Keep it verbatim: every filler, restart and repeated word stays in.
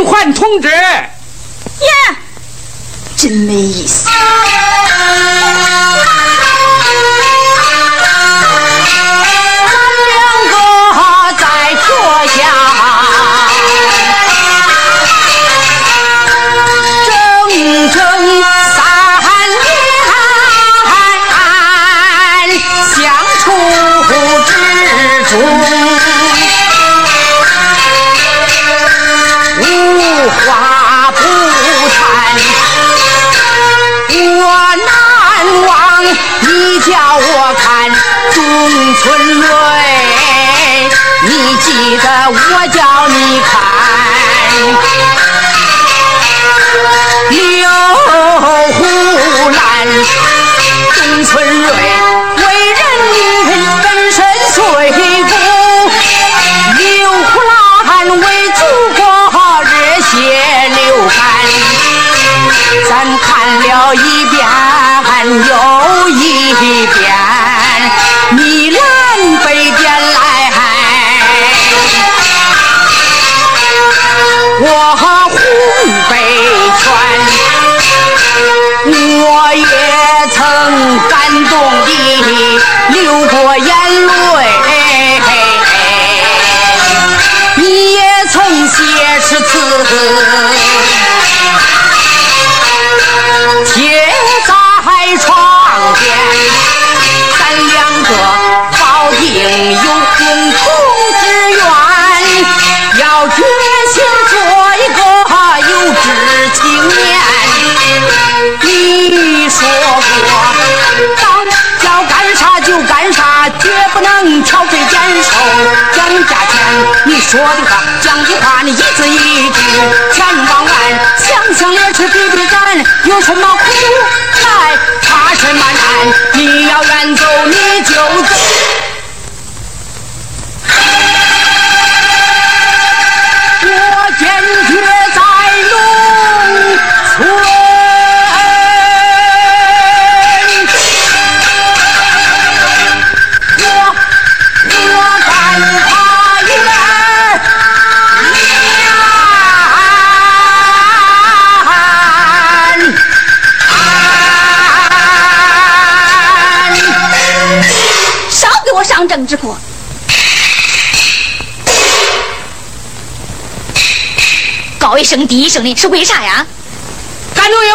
更换通知。呀，真没意思。两个在坐下。 春蕊，你记得我叫你看刘胡兰，冬春蕊为人民根深穗固，刘胡兰为祖国热血流干，咱看了一遍又一遍。 你俩北边来，我红北川，我也曾感动地流过眼泪，你也曾写诗词贴在窗边。 两个保定有共同之愿，要决心做一个有志青年。你说过，要干啥就干啥，绝不能挑肥拣瘦。讲价钱，你说的话，讲的话，你一字一句全忘完。想想烈士比比咱，有什么苦来怕什么难？你要远走，你就走。我坚决在农村。 当政治国，高一声低一声的是为啥呀？感觉也。